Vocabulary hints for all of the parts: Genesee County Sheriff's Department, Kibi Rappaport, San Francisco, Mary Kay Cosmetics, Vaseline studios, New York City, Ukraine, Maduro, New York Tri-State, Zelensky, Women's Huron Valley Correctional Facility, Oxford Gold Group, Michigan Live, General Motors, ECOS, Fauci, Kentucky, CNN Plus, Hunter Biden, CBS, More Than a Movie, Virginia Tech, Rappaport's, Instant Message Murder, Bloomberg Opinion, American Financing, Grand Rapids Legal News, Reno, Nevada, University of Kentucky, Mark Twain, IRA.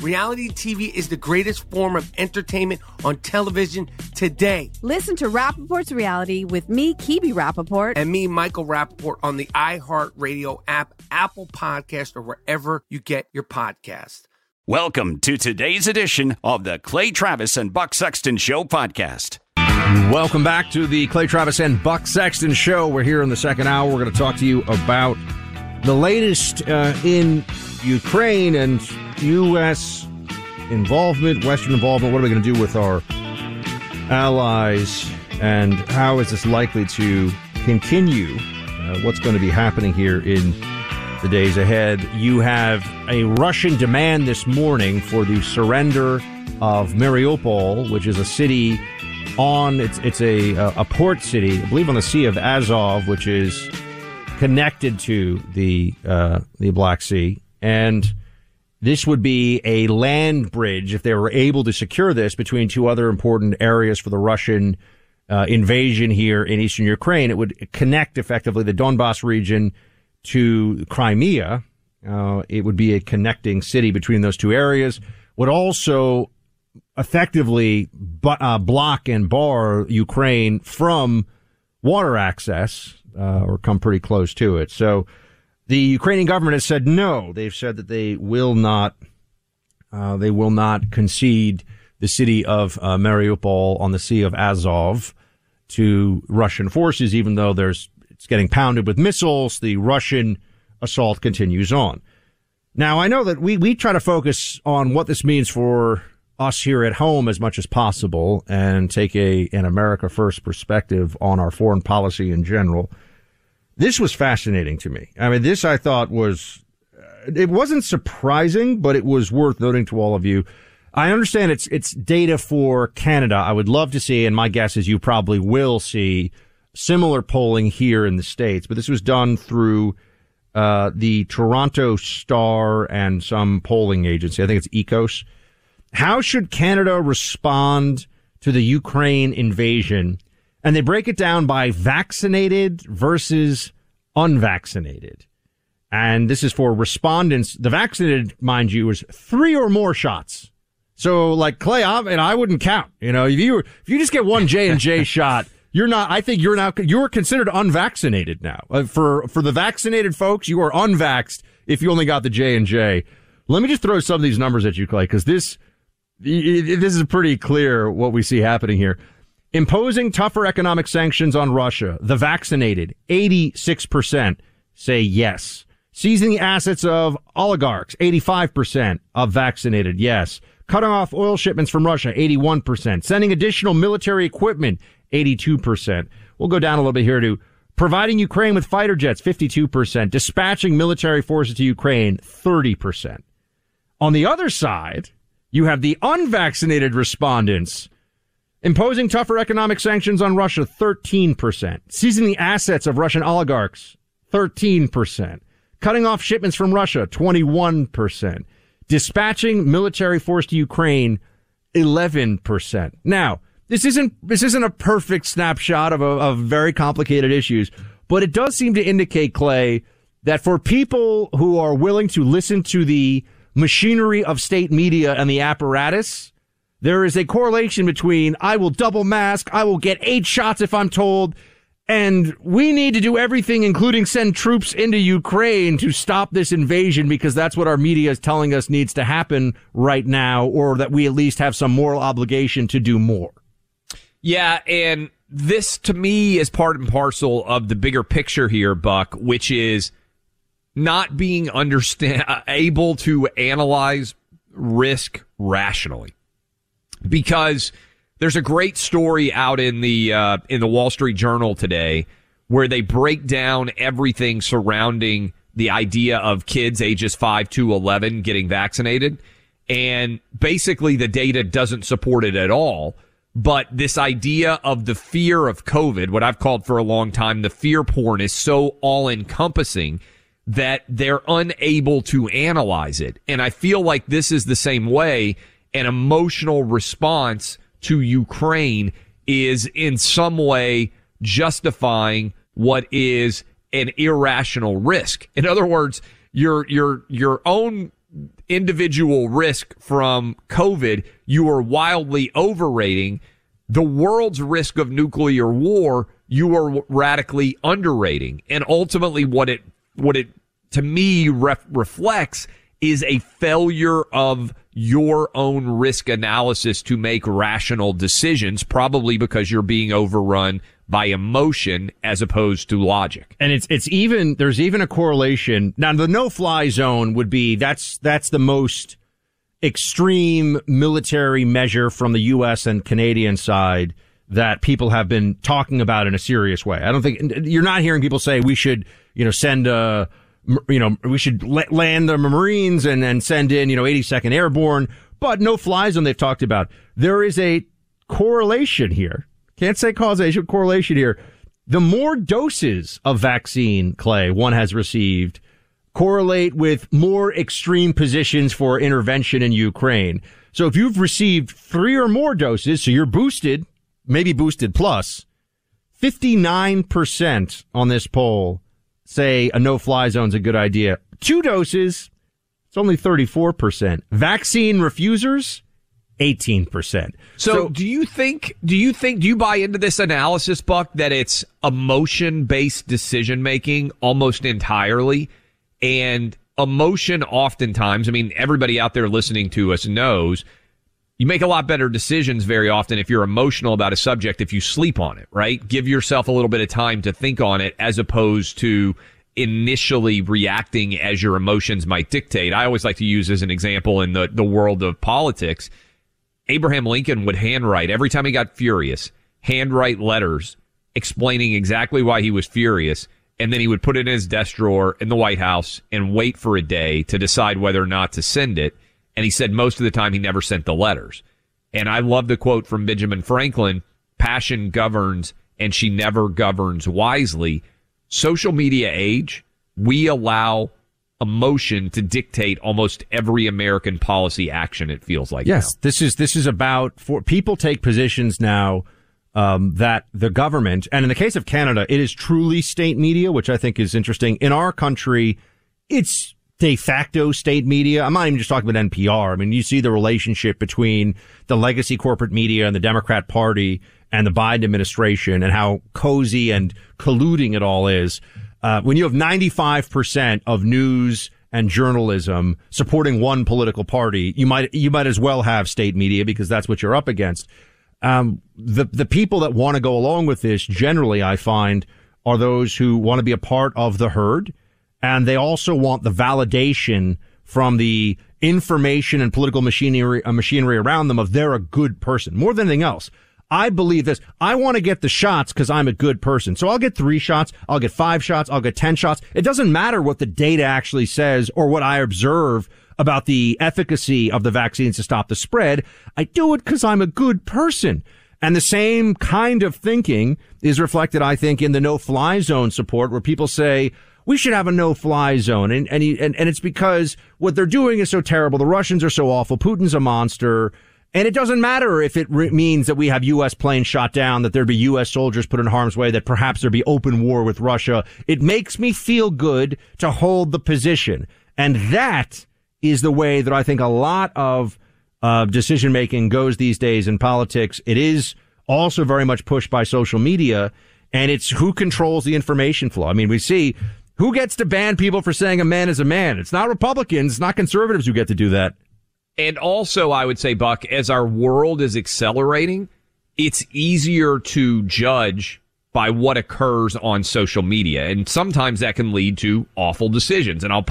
Reality TV is the greatest form of entertainment on television today. Listen to Rappaport's Reality with me, Kibi Rappaport. And me, Michael Rappaport, on the iHeartRadio app, Apple Podcast, or wherever you get your podcast. Welcome to today's edition of the Clay Travis and Buck Sexton Show podcast. Welcome back to the Clay Travis and Buck Sexton Show. We're here in the second hour. We're going to talk to you about the latest in Ukraine and U.S. involvement, Western involvement. What are we going to do with our allies, and how is this likely to continue? What's going to be happening here in the days ahead? You have a Russian demand this morning for the surrender of Mariupol, which is a city on it's a port city, I believe, on the Sea of Azov, which is connected to the Black Sea, and this would be a land bridge if they were able to secure this between two other important areas for the Russian invasion here in eastern Ukraine. It would connect effectively the Donbas region to Crimea. It would be a connecting city between those two areas. Would also effectively block and bar Ukraine from water access, or come pretty close to it. So the Ukrainian government has said no. They've said that they will not concede the city of Mariupol on the Sea of Azov to Russian forces, even though it's getting pounded with missiles. The Russian assault continues on. Now, I know that we try to focus on what this means for us here at home as much as possible and take an America first perspective on our foreign policy in general. This was fascinating to me. I mean, this I thought it wasn't surprising, but it was worth noting to all of you. I understand it's data for Canada. I would love to see, and my guess is you probably will see similar polling here in the States, but this was done through the Toronto Star and some polling agency. I think it's Ecos. How should Canada respond to the Ukraine invasion? And they break it down by vaccinated versus unvaccinated. And this is for respondents. The vaccinated, mind you, is 3 or more shots. So, like, Clay, I wouldn't count. You know, if you just get one J&J shot, you're not. I think you're considered unvaccinated now. For the vaccinated folks, you are unvaxxed if you only got the J&J. Let me just throw some of these numbers at you, Clay, because this is pretty clear what we see happening here. Imposing tougher economic sanctions on Russia. The vaccinated, 86%, say yes. Seizing the assets of oligarchs, 85% of vaccinated, yes. Cutting off oil shipments from Russia, 81%. Sending additional military equipment, 82%. We'll go down a little bit here to providing Ukraine with fighter jets, 52%. Dispatching military forces to Ukraine, 30%. On the other side, you have the unvaccinated respondents. Imposing tougher economic sanctions on Russia, 13%. Seizing the assets of Russian oligarchs, 13%. Cutting off shipments from Russia, 21%. Dispatching military force to Ukraine, 11%. Now, this isn't a perfect snapshot of very complicated issues, but it does seem to indicate, Clay, that for people who are willing to listen to the machinery of state media and the apparatus, there is a correlation between I will double mask, I will get 8 shots if I'm told, and we need to do everything, including send troops into Ukraine to stop this invasion because that's what our media is telling us needs to happen right now, or that we at least have some moral obligation to do more. Yeah, and this to me is part and parcel of the bigger picture here, Buck, which is not being able to analyze risk rationally. Because there's a great story out in the Wall Street Journal today where they break down everything surrounding the idea of kids ages 5 to 11 getting vaccinated. And basically the data doesn't support it at all. But this idea of the fear of COVID, what I've called for a long time, the fear porn, is so all-encompassing that they're unable to analyze it. And I feel like this is the same way. An emotional response to Ukraine is in some way justifying what is an irrational risk. In other words, your own individual risk from COVID, you are wildly overrating. The world's risk of nuclear war, you are radically underrating. And ultimately what it to me reflects is a failure of your own risk analysis to make rational decisions, probably because you're being overrun by emotion as opposed to logic. And it's even, there's even a correlation. Now, the no-fly zone would be, that's the most extreme military measure from the U.S. and Canadian side that people have been talking about in a serious way. I don't think, you're not hearing people say we should, send a, we should land the Marines and send in, 82nd Airborne, but no fly zone they've talked about. There is a correlation here. Can't say causation, correlation here. The more doses of vaccine, Clay, one has received correlate with more extreme positions for intervention in Ukraine. So if you've received 3 or more doses, so you're boosted, maybe boosted plus, 59% on this poll say a no-fly zone's a good idea. 2 doses, it's only 34%. Vaccine refusers, 18%. So do you buy into this analysis, Buck, that it's emotion-based decision-making almost entirely? And emotion oftentimes, I mean, everybody out there listening to us knows you make a lot better decisions very often if you're emotional about a subject, if you sleep on it, right? Give yourself a little bit of time to think on it as opposed to initially reacting as your emotions might dictate. I always like to use as an example in the world of politics, Abraham Lincoln would handwrite, every time he got furious, handwrite letters explaining exactly why he was furious, and then he would put it in his desk drawer in the White House and wait for a day to decide whether or not to send it. And he said most of the time he never sent the letters. And I love the quote from Benjamin Franklin, passion governs and she never governs wisely. Social media age, we allow emotion to dictate almost every American policy action, it feels like. Yes, now. This is about, for people take positions now that the government, and in the case of Canada, it is truly state media, which I think is interesting. In our country, it's de facto state media. I'm not even just talking about NPR. I mean, you see the relationship between the legacy corporate media and the Democrat Party and the Biden administration and how cozy and colluding it all is. When you have 95% of news and journalism supporting one political party, you might as well have state media because that's what you're up against. The people that want to go along with this generally, I find, are those who want to be a part of the herd. And they also want the validation from the information and political machinery around them of they're a good person. More than anything else, I believe this. I want to get the shots because I'm a good person. So I'll get 3 shots. I'll get 5 shots. I'll get 10 shots. It doesn't matter what the data actually says or what I observe about the efficacy of the vaccines to stop the spread. I do it because I'm a good person. And the same kind of thinking is reflected, I think, in the no-fly zone support where people say, we should have a no-fly zone. And it's because what they're doing is so terrible. The Russians are so awful. Putin's a monster. And it doesn't matter if it means that we have U.S. planes shot down, that there'd be U.S. soldiers put in harm's way, that perhaps there'd be open war with Russia. It makes me feel good to hold the position. And that is the way that I think a lot of decision making goes these days in politics. It is also very much pushed by social media, and it's who controls the information flow. I mean, we see who gets to ban people for saying a man is a man. It's not Republicans, it's not conservatives who get to do that. And also, I would say, Buck, as our world is accelerating, it's easier to judge by what occurs on social media. And sometimes that can lead to awful decisions. And I'll,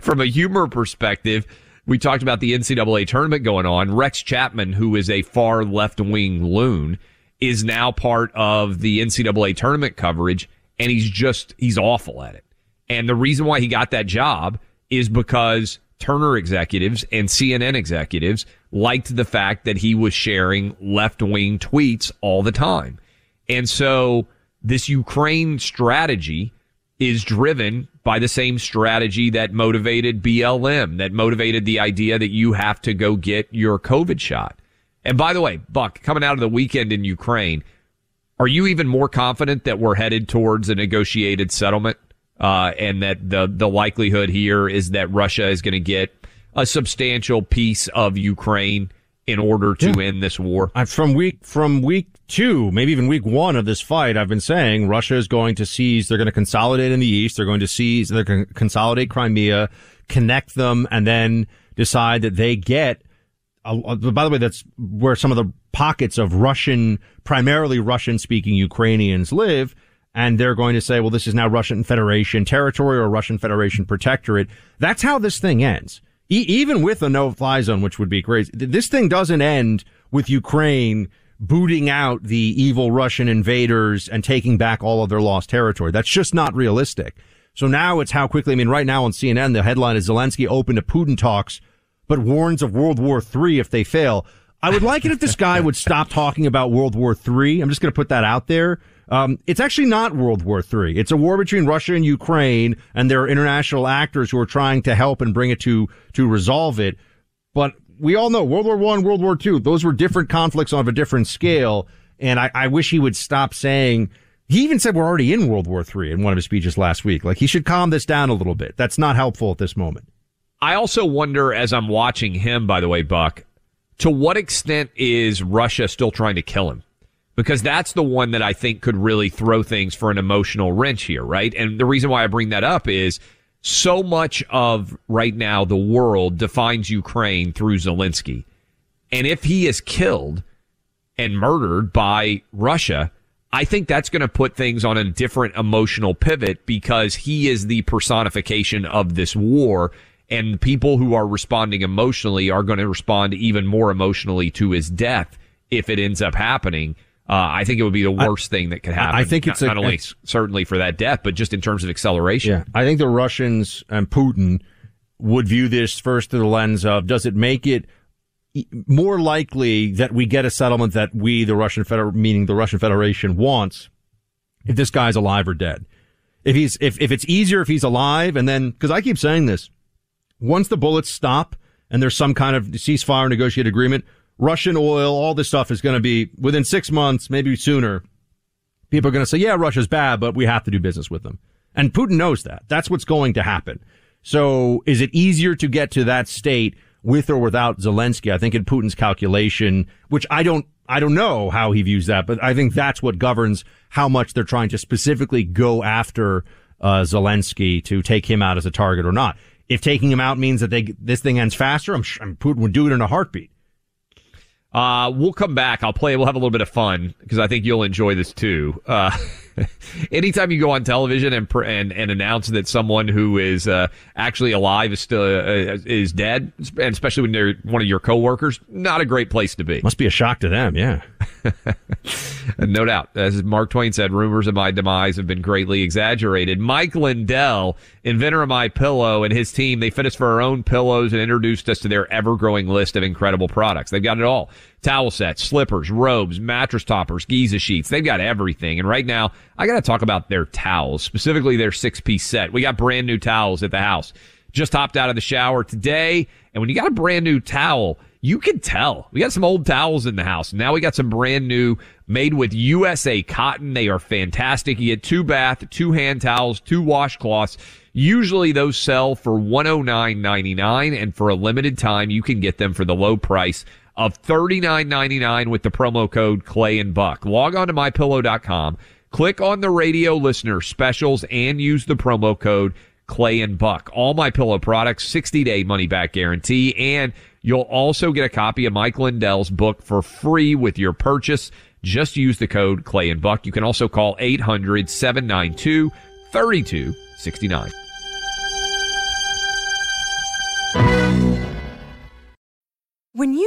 from a humor perspective, we talked about the NCAA tournament going on. Rex Chapman, who is a far left-wing loon, is now part of the NCAA tournament coverage, and he's awful at it. And the reason why he got that job is because Turner executives and CNN executives liked the fact that he was sharing left-wing tweets all the time. And so this Ukraine strategy is driven by the same strategy that motivated BLM, that motivated the idea that you have to go get your COVID shot. And by the way, Buck, coming out of the weekend in Ukraine, are you even more confident that we're headed towards a negotiated settlement? And that the likelihood here is that Russia is going to get a substantial piece of Ukraine in order to end this war? From week two, maybe even week one of this fight, I've been saying Russia is going to seize, they're going to consolidate in the east, they're going to consolidate Crimea, connect them, and then decide that they get, by the way, that's where some of the pockets of primarily Russian-speaking Ukrainians live, and they're going to say, well, this is now Russian Federation territory or Russian Federation protectorate. That's how this thing ends. Even with a no-fly zone, which would be crazy, this thing doesn't end with Ukraine booting out the evil Russian invaders and taking back all of their lost territory. That's just not realistic. So now it's how quickly, I mean, right now on CNN, the headline is Zelensky open to Putin talks, but warns of World War III if they fail. I would like it if this guy would stop talking about World War III. I'm just going to put that out there. It's actually not World War III. It's a war between Russia and Ukraine, and there are international actors who are trying to help and bring it to resolve it. But we all know World War I, World War II, those were different conflicts on a different scale, and I wish he would stop saying. He even said we're already in World War III in one of his speeches last week. Like, he should calm this down a little bit. That's not helpful at this moment. I also wonder, as I'm watching him, by the way, Buck, to what extent is Russia still trying to kill him? Because that's the one that I think could really throw things for an emotional wrench here, right? And the reason why I bring that up is so much of right now the world defines Ukraine through Zelensky. And if he is killed and murdered by Russia, I think that's going to put things on a different emotional pivot, because he is the personification of this war. And people who are responding emotionally are going to respond even more emotionally to his death if it ends up happening. I think it would be the worst thing that could happen. I think it's not only certainly for that death, but just in terms of acceleration. Yeah, I think the Russians and Putin would view this first through the lens of, does it make it more likely that we get a settlement that the Russian Federation wants if this guy's alive or dead? If it's easier if he's alive, and then, because I keep saying this, once the bullets stop and there's some kind of ceasefire negotiated agreement, Russian oil, all this stuff is going to be, within 6 months, maybe sooner, people are going to say, yeah, Russia's bad, but we have to do business with them. And Putin knows that. That's what's going to happen. So is it easier to get to that state with or without Zelensky? I think in Putin's calculation, which I don't know how he views that, but I think that's what governs how much they're trying to specifically go after Zelensky to take him out as a target or not. If taking him out means that this thing ends faster, I'm Putin would do it in a heartbeat. We'll come back. We'll have a little bit of fun because I think you'll enjoy this too. Anytime you go on television and announce that someone who is actually alive is still is dead, and especially when they're one of your coworkers, not a great place to be. Must be a shock to them, yeah. No doubt. As Mark Twain said, rumors of my demise have been greatly exaggerated. Mike Lindell, inventor of MyPillow, and his team, they fit us for our own pillows and introduced us to their ever-growing list of incredible products. They've got it all. Towel sets, slippers, robes, mattress toppers, Giza sheets. They've got everything. And right now, I got to talk about their towels, specifically their 6-piece set. We got brand new towels at the house. Just hopped out of the shower today. And when you got a brand new towel, you can tell. We got some old towels in the house. Now we got some brand new, made with USA cotton. They are fantastic. You get 2 bath, 2 hand towels, 2 washcloths. Usually those sell for $109.99, and for a limited time, you can get them for the low price of $39.99 with the promo code Clay and Buck. Log on to MyPillow.com, click on the radio listener specials, and use the promo code Clay and Buck. All MyPillow products, 60-day money-back guarantee, and you'll also get a copy of Mike Lindell's book for free with your purchase. Just use the code Clay and Buck. You can also call 800-792-3269. When you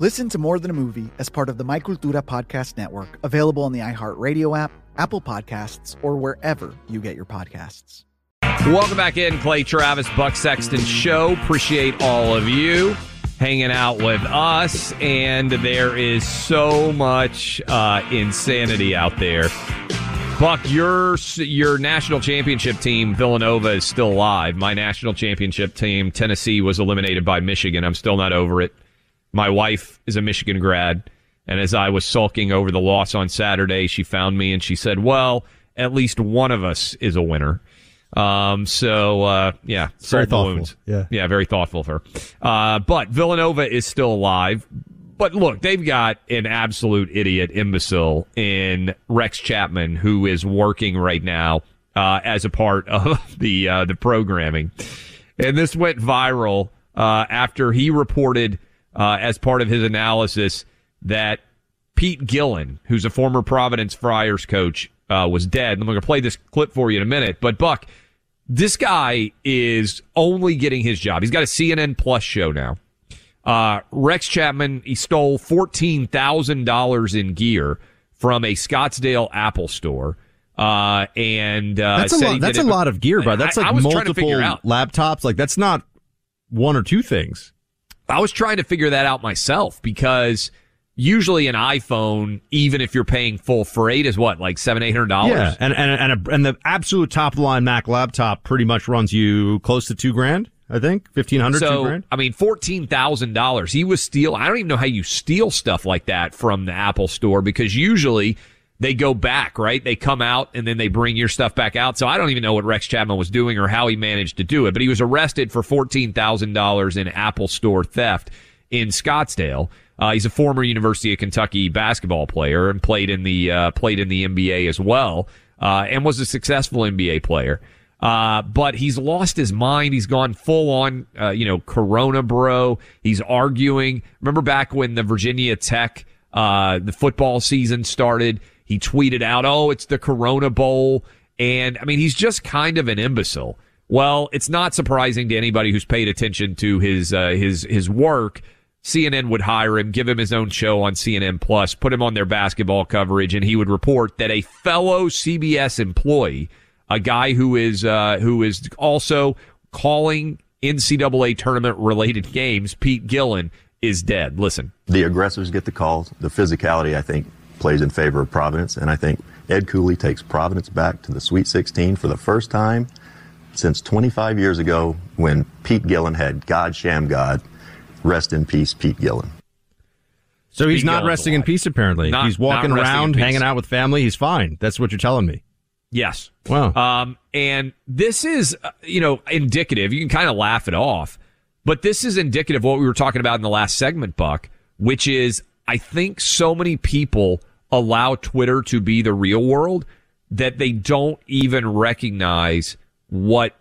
Listen to More Than a Movie as part of the My Cultura podcast network, available on the iHeartRadio app, Apple Podcasts, or wherever you get your podcasts. Welcome back in, Clay Travis, Buck Sexton Show. Appreciate all of you hanging out with us. And there is so much insanity out there. Buck, your national championship team, Villanova, is still alive. My national championship team, Tennessee, was eliminated by Michigan. I'm still not over it. My wife is a Michigan grad. And as I was sulking over the loss on Saturday, she found me and she said, well, at least one of us is a winner. So, very thoughtful. Yeah, very thoughtful of her. But Villanova is still alive. But look, they've got an absolute idiot imbecile in Rex Chapman, who is working right now as a part of the programming. And this went viral after he reported as part of his analysis that Pete Gillen, who's a former Providence Friars coach, was dead. I'm going to play this clip for you in a minute. But, Buck, this guy is only getting his job. He's got a CNN Plus show now. Rex Chapman, he stole $14,000 in gear from a Scottsdale Apple store. That's a lot of gear, bro. That's like multiple laptops. Like, that's not one or two things. I was trying to figure that out myself because usually an iPhone, even if you're paying full freight, is what, like $700-$800? Yeah, and the absolute top-line Mac laptop pretty much runs you close to $2,000, I think, $1,500, so, $2,000. I mean, $14,000. He was stealing. I don't even know how you steal stuff like that from the Apple store because usually they go back, right? They come out, and then they bring your stuff back out. So I don't even know what Rex Chapman was doing or how he managed to do it, but he was arrested for $14,000 in Apple store theft in Scottsdale. He's a former University of Kentucky basketball player and played in the NBA as well, and was a successful NBA player. But he's lost his mind. He's gone full on, Corona bro. He's arguing. Remember back when the Virginia Tech, the football season started? He tweeted out, oh, it's the Corona Bowl. And, I mean, he's just kind of an imbecile. Well, it's not surprising to anybody who's paid attention to his work CNN would hire him, give him his own show on CNN Plus, put him on their basketball coverage, and he would report that a fellow CBS employee, a guy who is also calling NCAA tournament-related games, Pete Gillen, is dead. Listen. The aggressors get the calls. The physicality, I think, plays in favor of Providence, and I think Ed Cooley takes Providence back to the Sweet 16 for the first time since 25 years ago when Pete Gillen had God Sham God. Rest in peace, Pete Gillen. So he's not resting in peace, apparently. He's walking around, hanging out with family. He's fine. That's what you're telling me. Yes. Wow. And this is, indicative. You can kind of laugh it off, but this is indicative of what we were talking about in the last segment, Buck, which is I think so many people allow Twitter to be the real world that they don't even recognize what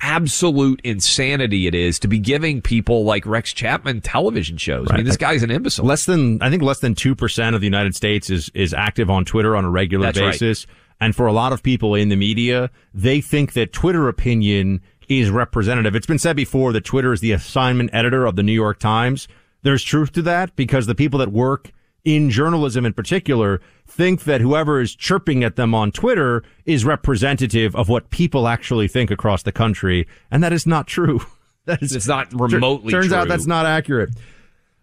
absolute insanity it is to be giving people like Rex Chapman television shows. Right. I mean, this guy's an imbecile. Less than 2% of the United States is active on Twitter on a regular basis. Right. And for a lot of people in the media, they think that Twitter opinion is representative. It's been said before that Twitter is the assignment editor of the New York Times. There's truth to that because the people that work in journalism in particular think that whoever is chirping at them on Twitter is representative of what people actually think across the country. And that is not true. It's not remotely true. Turns out that's not accurate.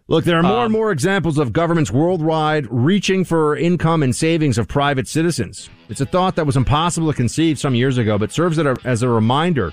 Look, there are more and more examples of governments worldwide reaching for income and savings of private citizens. It's a thought that was impossible to conceive some years ago, but serves as a reminder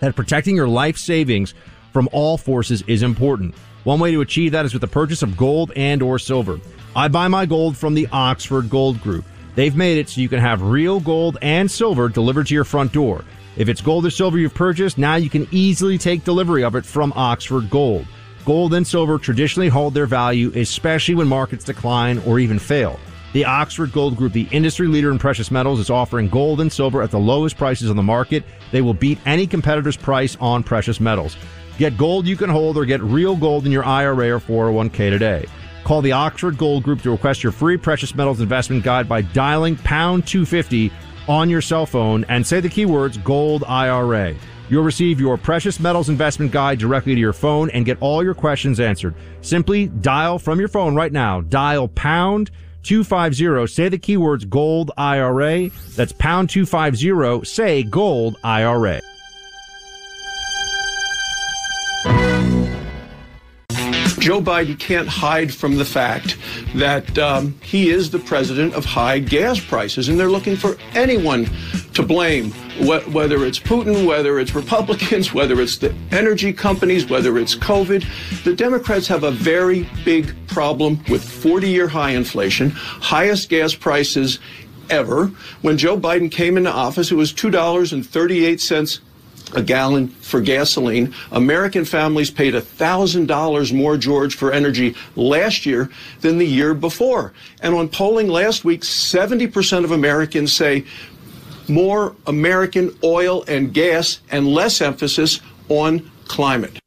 that protecting your life savings from all forces is important. One way to achieve that is with the purchase of gold and or silver. I buy my gold from the Oxford Gold Group. They've made it so you can have real gold and silver delivered to your front door. If it's gold or silver you've purchased, now you can easily take delivery of it from Oxford Gold. Gold and silver traditionally hold their value, especially when markets decline or even fail. The Oxford Gold Group, the industry leader in precious metals, is offering gold and silver at the lowest prices on the market. They will beat any competitor's price on precious metals. Get gold you can hold or get real gold in your IRA or 401k today. Call the Oxford Gold Group to request your free precious metals investment guide by dialing pound 250 on your cell phone and say the keywords gold IRA. You'll receive your precious metals investment guide directly to your phone and get all your questions answered. Simply dial from your phone right now. Dial pound 250. Say the keywords gold IRA. That's pound 250. Say gold IRA. Joe Biden can't hide from the fact that he is the president of high gas prices, and they're looking for anyone to blame, whether it's Putin, whether it's Republicans, whether it's the energy companies, whether it's COVID. The Democrats have a very big problem with 40-year high inflation, highest gas prices ever. When Joe Biden came into office, it was $2.38 a gallon for gasoline. American families paid $1,000 more, George, for energy last year than the year before. And on polling last week, 70% of Americans say more American oil and gas and less emphasis on climate.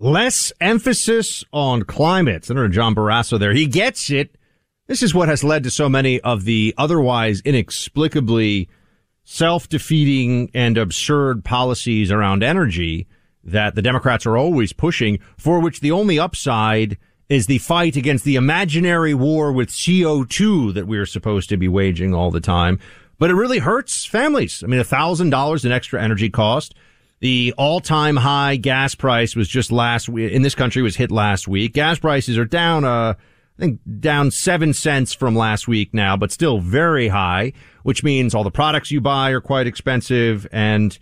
Less emphasis on climate. Senator John Barrasso there. He gets it. This is what has led to so many of the otherwise inexplicably self-defeating and absurd policies around energy that the Democrats are always pushing, for which the only upside is the fight against the imaginary war with CO2 that we're supposed to be waging all the time. But it really hurts families. I mean, $1,000 in extra energy cost. The all-time high gas price was just last week, in this country was hit last week. Gas prices are down, down 7 cents from last week now, but still very high, which means all the products you buy are quite expensive, and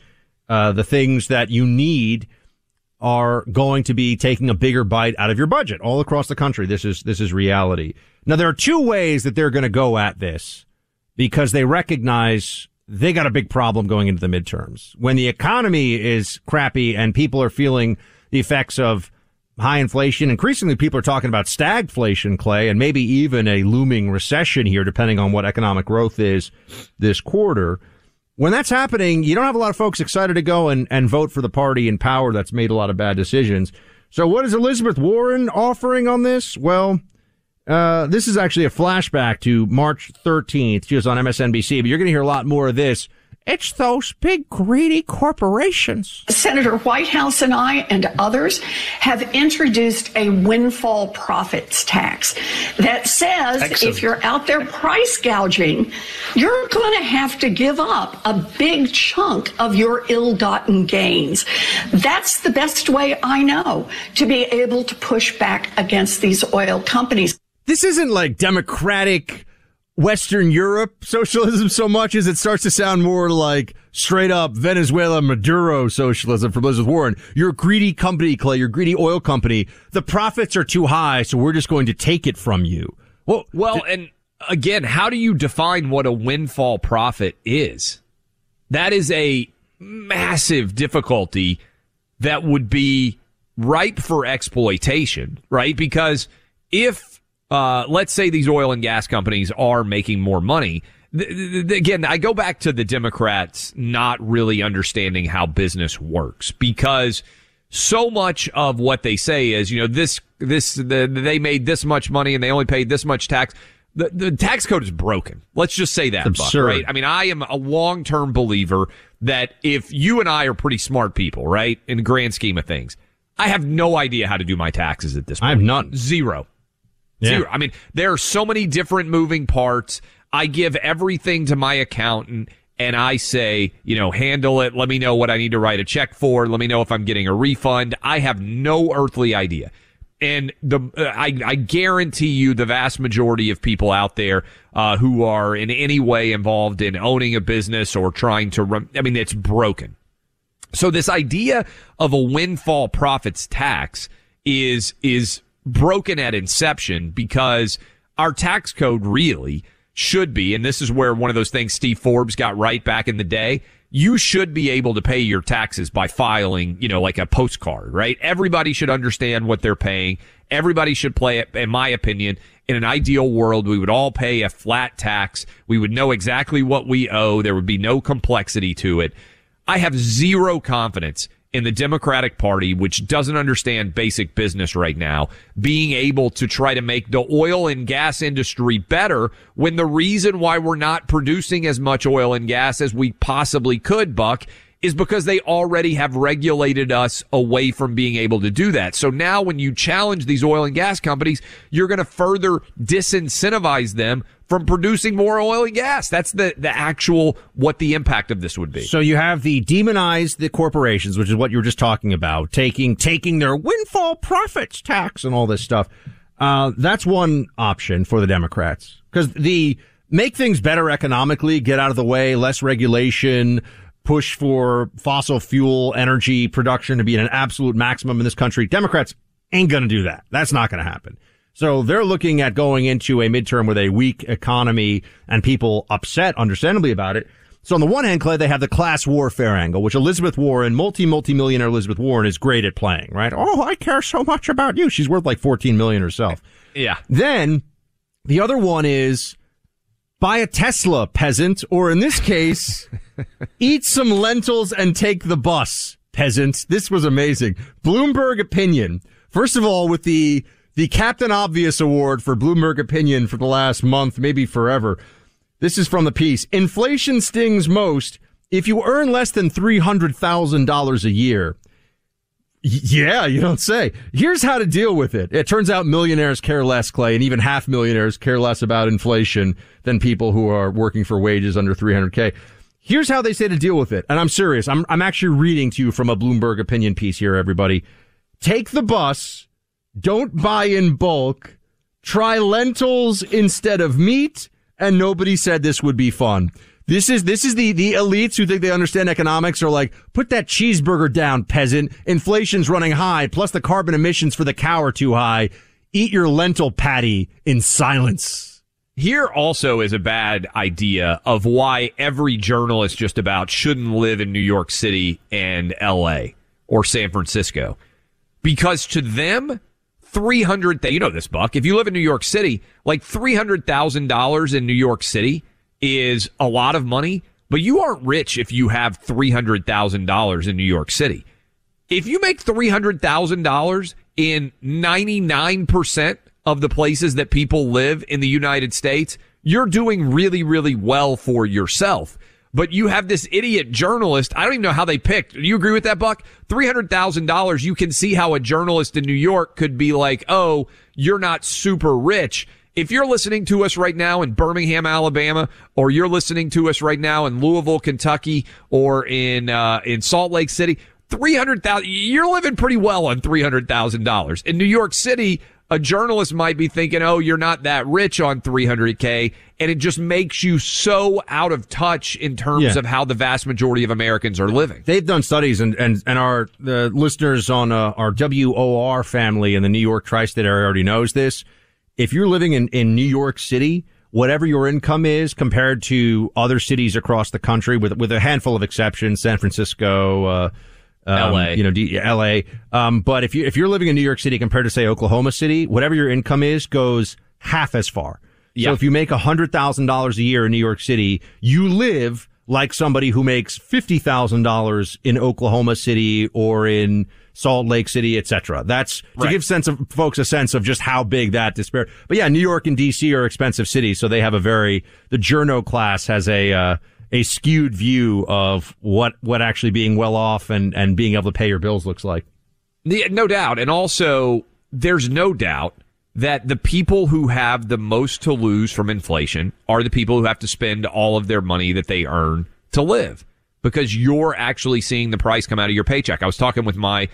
the things that you need are going to be taking a bigger bite out of your budget all across the country. This is reality. Now, there are two ways that they're going to go at this because they recognize they got a big problem going into the midterms. When the economy is crappy and people are feeling the effects of high inflation, increasingly people are talking about stagflation, Clay, and maybe even a looming recession here, depending on what economic growth is this quarter. When that's happening, you don't have a lot of folks excited to go and vote for the party in power that's made a lot of bad decisions. So what is Elizabeth Warren offering on this? Well, this is actually a flashback to March 13th. She was on MSNBC, but you're going to hear a lot more of this It's those big, greedy corporations. Senator Whitehouse and I and others have introduced a windfall profits tax that says if you're out there price gouging, you're going to have to give up a big chunk of your ill-gotten gains. That's the best way I know to be able to push back against these oil companies. This isn't like democratic Western Europe socialism so much as it starts to sound more like straight up Venezuela Maduro socialism from Elizabeth Warren. Your greedy company, Clay, your greedy oil company, the profits are too high, so we're just going to take it from you. Well, and again, how do you define what a windfall profit is? That is a massive difficulty that would be ripe for exploitation, right? Because if let's say these oil and gas companies are making more money. Again, I go back to the Democrats not really understanding how business works, because so much of what they say is, you know, they made this much money and they only paid this much tax. The tax code is broken. Let's just say that, Buck, right? I mean, I am a long-term believer that if you and I are pretty smart people, right, in the grand scheme of things, I have no idea how to do my taxes at this point. I have none. Zero. Yeah. I mean, there are so many different moving parts. I give everything to my accountant and I say, you know, handle it. Let me know what I need to write a check for. Let me know if I'm getting a refund. I have no earthly idea. And I guarantee you the vast majority of people out there who are in any way involved in owning a business or trying to run, I mean, it's broken. So this idea of a windfall profits tax is broken at inception, because our tax code really should be, and this is where one of those things Steve Forbes got right back in the day, you should be able to pay your taxes by filing, you know, like a postcard, right? Everybody should understand what they're paying. Everybody should play it, in my opinion. In an ideal world, we would all pay a flat tax. We would know exactly what we owe. There would be no complexity to it. I have zero confidence in the Democratic Party, which doesn't understand basic business right now, being able to try to make the oil and gas industry better, when the reason why we're not producing as much oil and gas as we possibly could, Buck, is because they already have regulated us away from being able to do that. So now when you challenge these oil and gas companies, you're going to further disincentivize them from producing more oil and gas. That's the actual, what the impact of this would be. So you have the demonize the corporations, which is what you were just talking about, taking their windfall profits tax and all this stuff. That's one option for the Democrats, because the make things better economically, get out of the way, less regulation, push for fossil fuel energy production to be at an absolute maximum in this country. Democrats ain't going to do that. That's not going to happen. So they're looking at going into a midterm with a weak economy and people upset, understandably, about it. So on the one hand, Clay, they have the class warfare angle, which Elizabeth Warren, multi-millionaire Elizabeth Warren, is great at playing, right? Oh, I care so much about you. She's worth like $14 million herself. Yeah. Then the other one is buy a Tesla, peasant, or in this case, eat some lentils and take the bus, peasant. This was amazing. Bloomberg Opinion. First of all, with the Captain Obvious Award for Bloomberg Opinion for the last month, maybe forever. This is from the piece. Inflation stings most if you earn less than $300,000 a year. Yeah, you don't say. Here's how to deal with it. It turns out millionaires care less, Clay, and even half millionaires care less about inflation than people who are working for wages under 300K. Here's how they say to deal with it. And I'm serious. I'm actually reading to you from a Bloomberg Opinion piece here, everybody. Take the bus. Don't buy in bulk. Try lentils instead of meat. And nobody said this would be fun. This is the elites who think they understand economics are like, put that cheeseburger down, peasant. Inflation's running high, plus the carbon emissions for the cow are too high. Eat your lentil patty in silence. Here also is a bad idea of why every journalist just about shouldn't live in New York City and L.A. or San Francisco. Because to them, you know this, Buck, if you live in New York City, like $300,000 in New York City is a lot of money, but you aren't rich if you have $300,000 in New York City. If you make $300,000 in 99% of the places that people live in the United States, you're doing really, really well for yourself. But you have this idiot journalist. I don't even know how they picked. Do you agree with that, Buck? $300,000. You can see how a journalist in New York could be like, oh, you're not super rich. If you're listening to us right now in Birmingham, Alabama, or you're listening to us right now in Louisville, Kentucky, or in Salt Lake City, $300,000, you're living pretty well on $300,000. In New York City, a journalist might be thinking, oh, you're not that rich on $300K, and it just makes you so out of touch in terms of how the vast majority of Americans are living. They've done studies, and the listeners on our WOR family in the New York tri-state area already knows this. If you're living in New York City, whatever your income is compared to other cities across the country, with a handful of exceptions, San Francisco, LA. LA. But if you're living in New York City compared to, say, Oklahoma City, whatever your income is goes half as far. Yeah. So if you make $100,000 a year in New York City, you live like somebody who makes $50,000 in Oklahoma City or in Salt Lake City, etc. That's right. To give folks a sense of just how big that disparity. But yeah, New York and DC are expensive cities, so they have the journo class has a skewed view of what actually being well off and being able to pay your bills looks like. Yeah, no doubt. And also, there's no doubt that the people who have the most to lose from inflation are the people who have to spend all of their money that they earn to live, because you're actually seeing the price come out of your paycheck. I was talking with my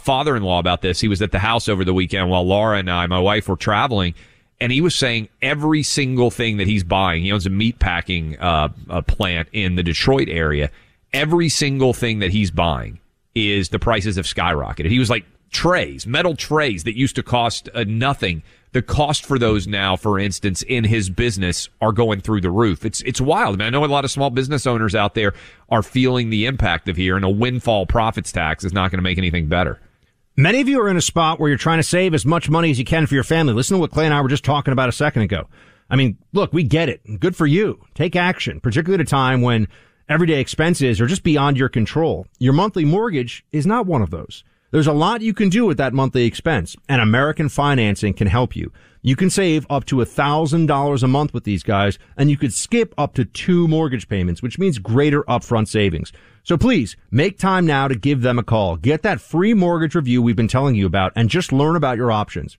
father-in-law about this. He was at the house over the weekend while Laura and I, my wife, were traveling. And he was saying every single thing that he's buying, he owns a meatpacking plant in the Detroit area, every single thing that he's buying is the prices have skyrocketed. He was like, metal trays that used to cost nothing. The cost for those now, for instance, in his business are going through the roof. It's wild. I mean, I know a lot of small business owners out there are feeling the impact of here, and a windfall profits tax is not going to make anything better. Many of you are in a spot where you're trying to save as much money as you can for your family. Listen to what Clay and I were just talking about a second ago. I mean, look, we get it. Good for you. Take action, particularly at a time when everyday expenses are just beyond your control. Your monthly mortgage is not one of those. There's a lot you can do with that monthly expense, and American Financing can help you. You can save up to $1,000 a month with these guys, and you could skip up to 2 mortgage payments, which means greater upfront savings. So please, make time now to give them a call. Get that free mortgage review we've been telling you about, and just learn about your options.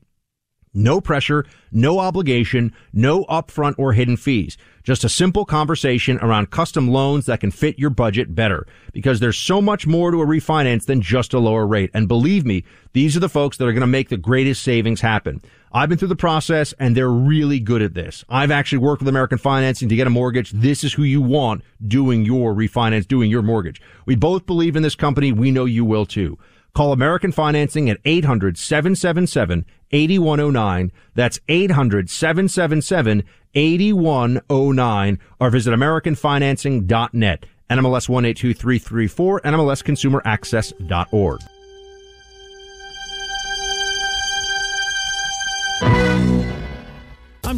No pressure, no obligation, no upfront or hidden fees. Just a simple conversation around custom loans that can fit your budget better. Because there's so much more to a refinance than just a lower rate. And believe me, these are the folks that are going to make the greatest savings happen. I've been through the process, and they're really good at this. I've actually worked with American Financing to get a mortgage. This is who you want doing your refinance, doing your mortgage. We both believe in this company. We know you will too. Call American Financing at 800-777-8109. That's 800-777-8109. Or visit AmericanFinancing.net. NMLS 182334, NMLSConsumerAccess.org. I'm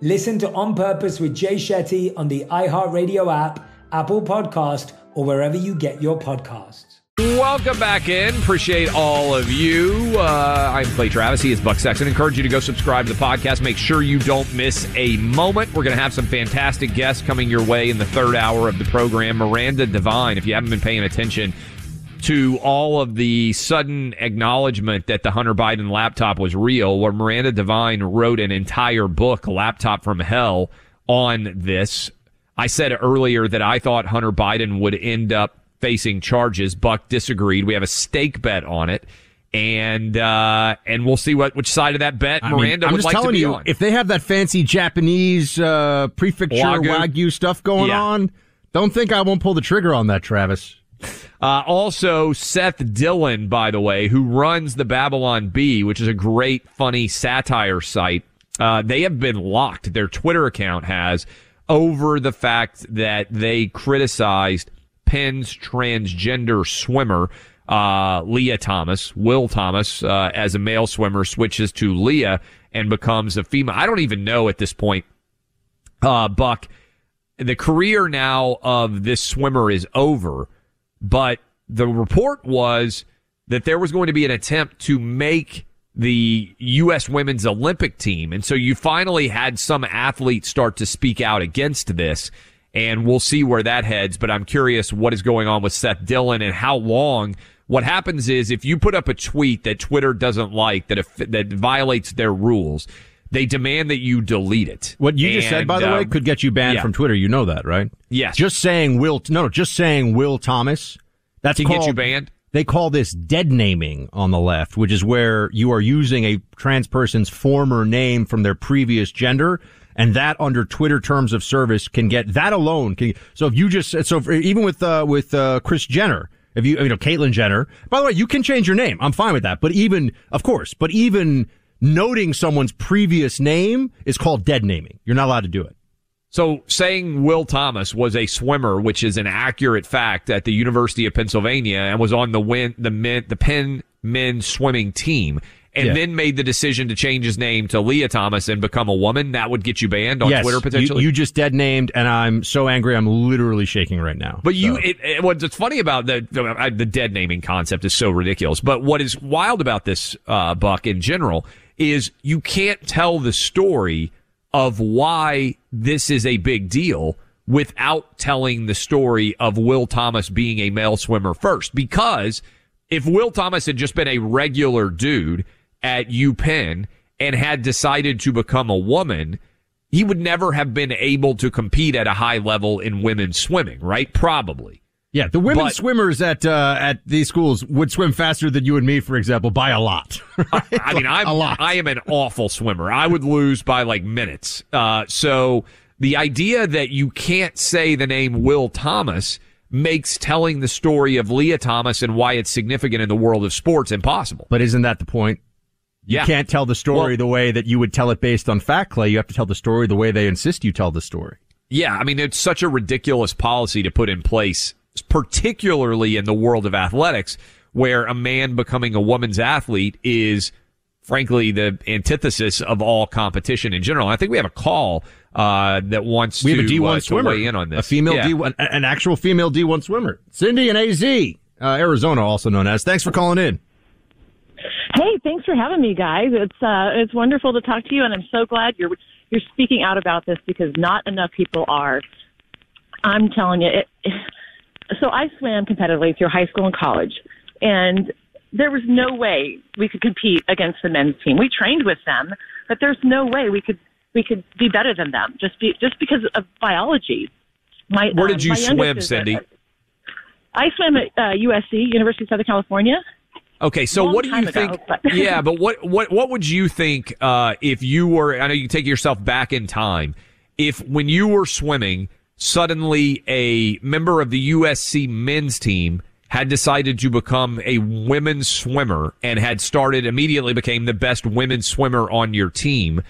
Listen to On Purpose with Jay Shetty on the iHeartRadio app, Apple Podcast, or wherever you get your podcasts. Welcome back in. Appreciate all of you. I'm Clay Travis. He is Buck Sexton. Encourage you to go subscribe to the podcast. Make sure you don't miss a moment. We're going to have some fantastic guests coming your way in the third hour of the program. Miranda Devine, if you haven't been paying attention to all of the sudden acknowledgement that the Hunter Biden laptop was real, where Miranda Devine wrote an entire book, Laptop from Hell, on this. I said earlier that I thought Hunter Biden would end up facing charges. Buck disagreed. We have a stake bet on it. And we'll see which side of that bet Miranda would like to be on. If they have that fancy Japanese prefecture Wagyu stuff going on, don't think I won't pull the trigger on that, Travis. Also, Seth Dillon, by the way, who runs the Babylon Bee, which is a great, funny satire site, they have been locked. Their Twitter account has, over the fact that they criticized Penn's transgender swimmer, Will Thomas, as a male swimmer, switches to Leah and becomes a female. I don't even know at this point, Buck. The career now of this swimmer is over. But the report was that there was going to be an attempt to make the U.S. women's Olympic team. And so you finally had some athletes start to speak out against this. And we'll see where that heads. But I'm curious what is going on with Seth Dillon and how long. What happens is if you put up a tweet that Twitter doesn't like, that violates their rules, they demand that you delete it. What you just said, by the way, could get you banned from Twitter. You know that, right? Yes. Just saying Will Thomas. That's can get you banned. They call this dead naming on the left, which is where you are using a trans person's former name from their previous gender, and that under Twitter terms of service can get that alone. Even with Kris Jenner. If you know Caitlyn Jenner, by the way, you can change your name. I'm fine with that. But even noting someone's previous name is called dead naming. You're not allowed to do it. So saying Will Thomas was a swimmer, which is an accurate fact, at the University of Pennsylvania and was on the Penn men's swimming team, and then made the decision to change his name to Leah Thomas and become a woman, that would get you banned on Twitter potentially? You just dead named, and I'm so angry I'm literally shaking right now. But what's funny about the dead naming concept is so ridiculous. But what is wild about this, Buck, in general, is you can't tell the story of why this is a big deal without telling the story of Will Thomas being a male swimmer first. Because if Will Thomas had just been a regular dude at UPenn and had decided to become a woman, he would never have been able to compete at a high level in women's swimming, right? Probably. Yeah, the women swimmers at these schools would swim faster than you and me, for example, by a lot. Right? I am an awful swimmer. I would lose by minutes. So the idea that you can't say the name Will Thomas makes telling the story of Leah Thomas and why it's significant in the world of sports impossible. But isn't that the point? You can't tell the story the way that you would tell it based on fact, Clay. You have to tell the story the way they insist you tell the story. Yeah, I mean, it's such a ridiculous policy to put in place, particularly in the world of athletics, where a man becoming a woman's athlete is, frankly, the antithesis of all competition in general. I think we have a call that wants to weigh in on this. A female D1, an actual female D1 swimmer. Cindy in AZ, Arizona, also known as. Thanks for calling in. Hey, thanks for having me, guys. It's wonderful to talk to you, and I'm so glad you're speaking out about this because not enough people are. I'm telling you, So I swam competitively through high school and college, and there was no way we could compete against the men's team. We trained with them, but there's no way we could be better than them just because of biology. Where did you swim, Cindy? I swam at USC, University of Southern California. Okay, so what do you think? Yeah, but what would you think if you were? I know you take yourself back in time. If when you were swimming, suddenly a member of the USC men's team had decided to become a women's swimmer and had immediately became the best women's swimmer on your team,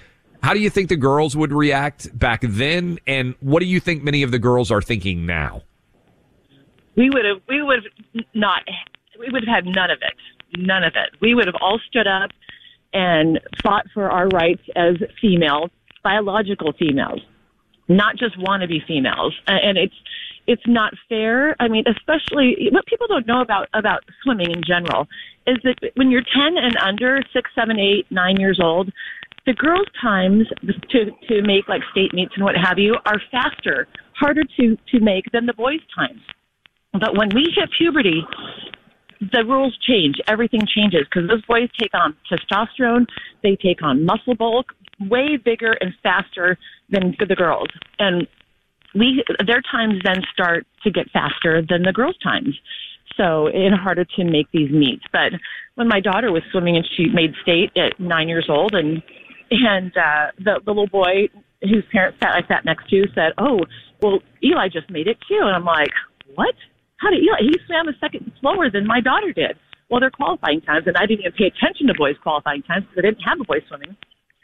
how do you think the girls would react back then? And what do you think many of the girls are thinking now? We would have had none of it. None of it. We would have all stood up and fought for our rights as females, biological females, not just wannabe females. And it's not fair. I mean, especially what people don't know about swimming in general is that when you're 10 and under, 6, 7, 8, 9 years old, the girls' times to make like state meets and what have you are faster, harder to make than the boys' times. But when we hit puberty, the rules change. Everything changes because those boys take on testosterone. They take on muscle bulk, way bigger and faster than the girls. And their times then start to get faster than the girls' times. So it's harder to make these meets. But when my daughter was swimming and she made state at 9 years old, and the little boy whose parents I sat next to said, "Oh, well, Eli just made it too." And I'm like, "What? How did Eli? He swam a second slower than my daughter did." Well, they're qualifying times, and I didn't even pay attention to boys' qualifying times because I didn't have a boy swimming.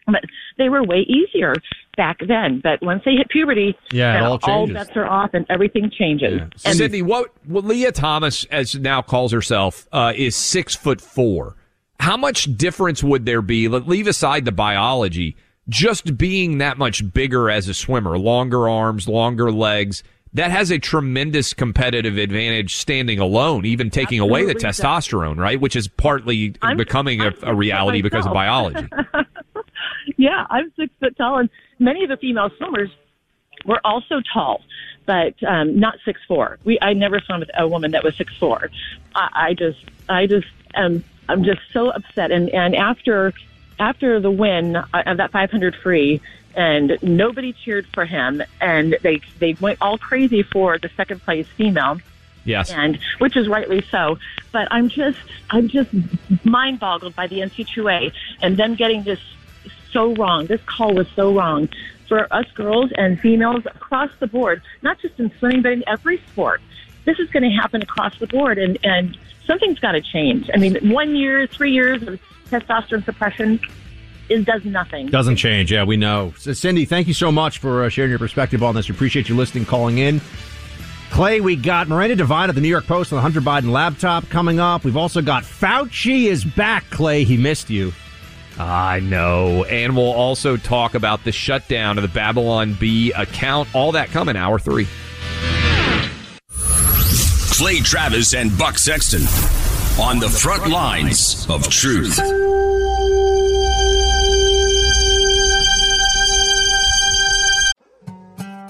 But they were way easier back then. But once they hit puberty, all bets are off and everything changes. Yeah. And Sydney, what Leah Thomas, as now calls herself, is 6'4". How much difference would there be? Leave aside the biology, just being that much bigger as a swimmer, longer arms, longer legs. That has a tremendous competitive advantage standing alone, even taking away the testosterone, right? Which is partly becoming a reality because of biology. Yeah, I'm 6 foot tall, and many of the female swimmers were also tall, but not 6'4". I never swam with a woman that was 6'4". I'm just so upset. And after the win of that 500 free. And nobody cheered for him, and they went all crazy for the second place female. Yes, and which is rightly so. But I'm just mind boggled by the NCAA and them getting this so wrong. This call was so wrong for us girls and females across the board, not just in swimming but in every sport. This is going to happen across the board, and something's got to change. I mean, 1 year, 3 years of testosterone suppression. It does nothing. Doesn't change. Yeah, we know. So, Cindy, thank you so much for sharing your perspective on this. We appreciate you listening, calling in. Clay, we got Miranda Devine at the New York Post on the Hunter Biden laptop coming up. We've also got Fauci is back, Clay. He missed you. I know. And we'll also talk about the shutdown of the Babylon Bee account. All that coming hour three. Clay Travis and Buck Sexton on the front lines of truth.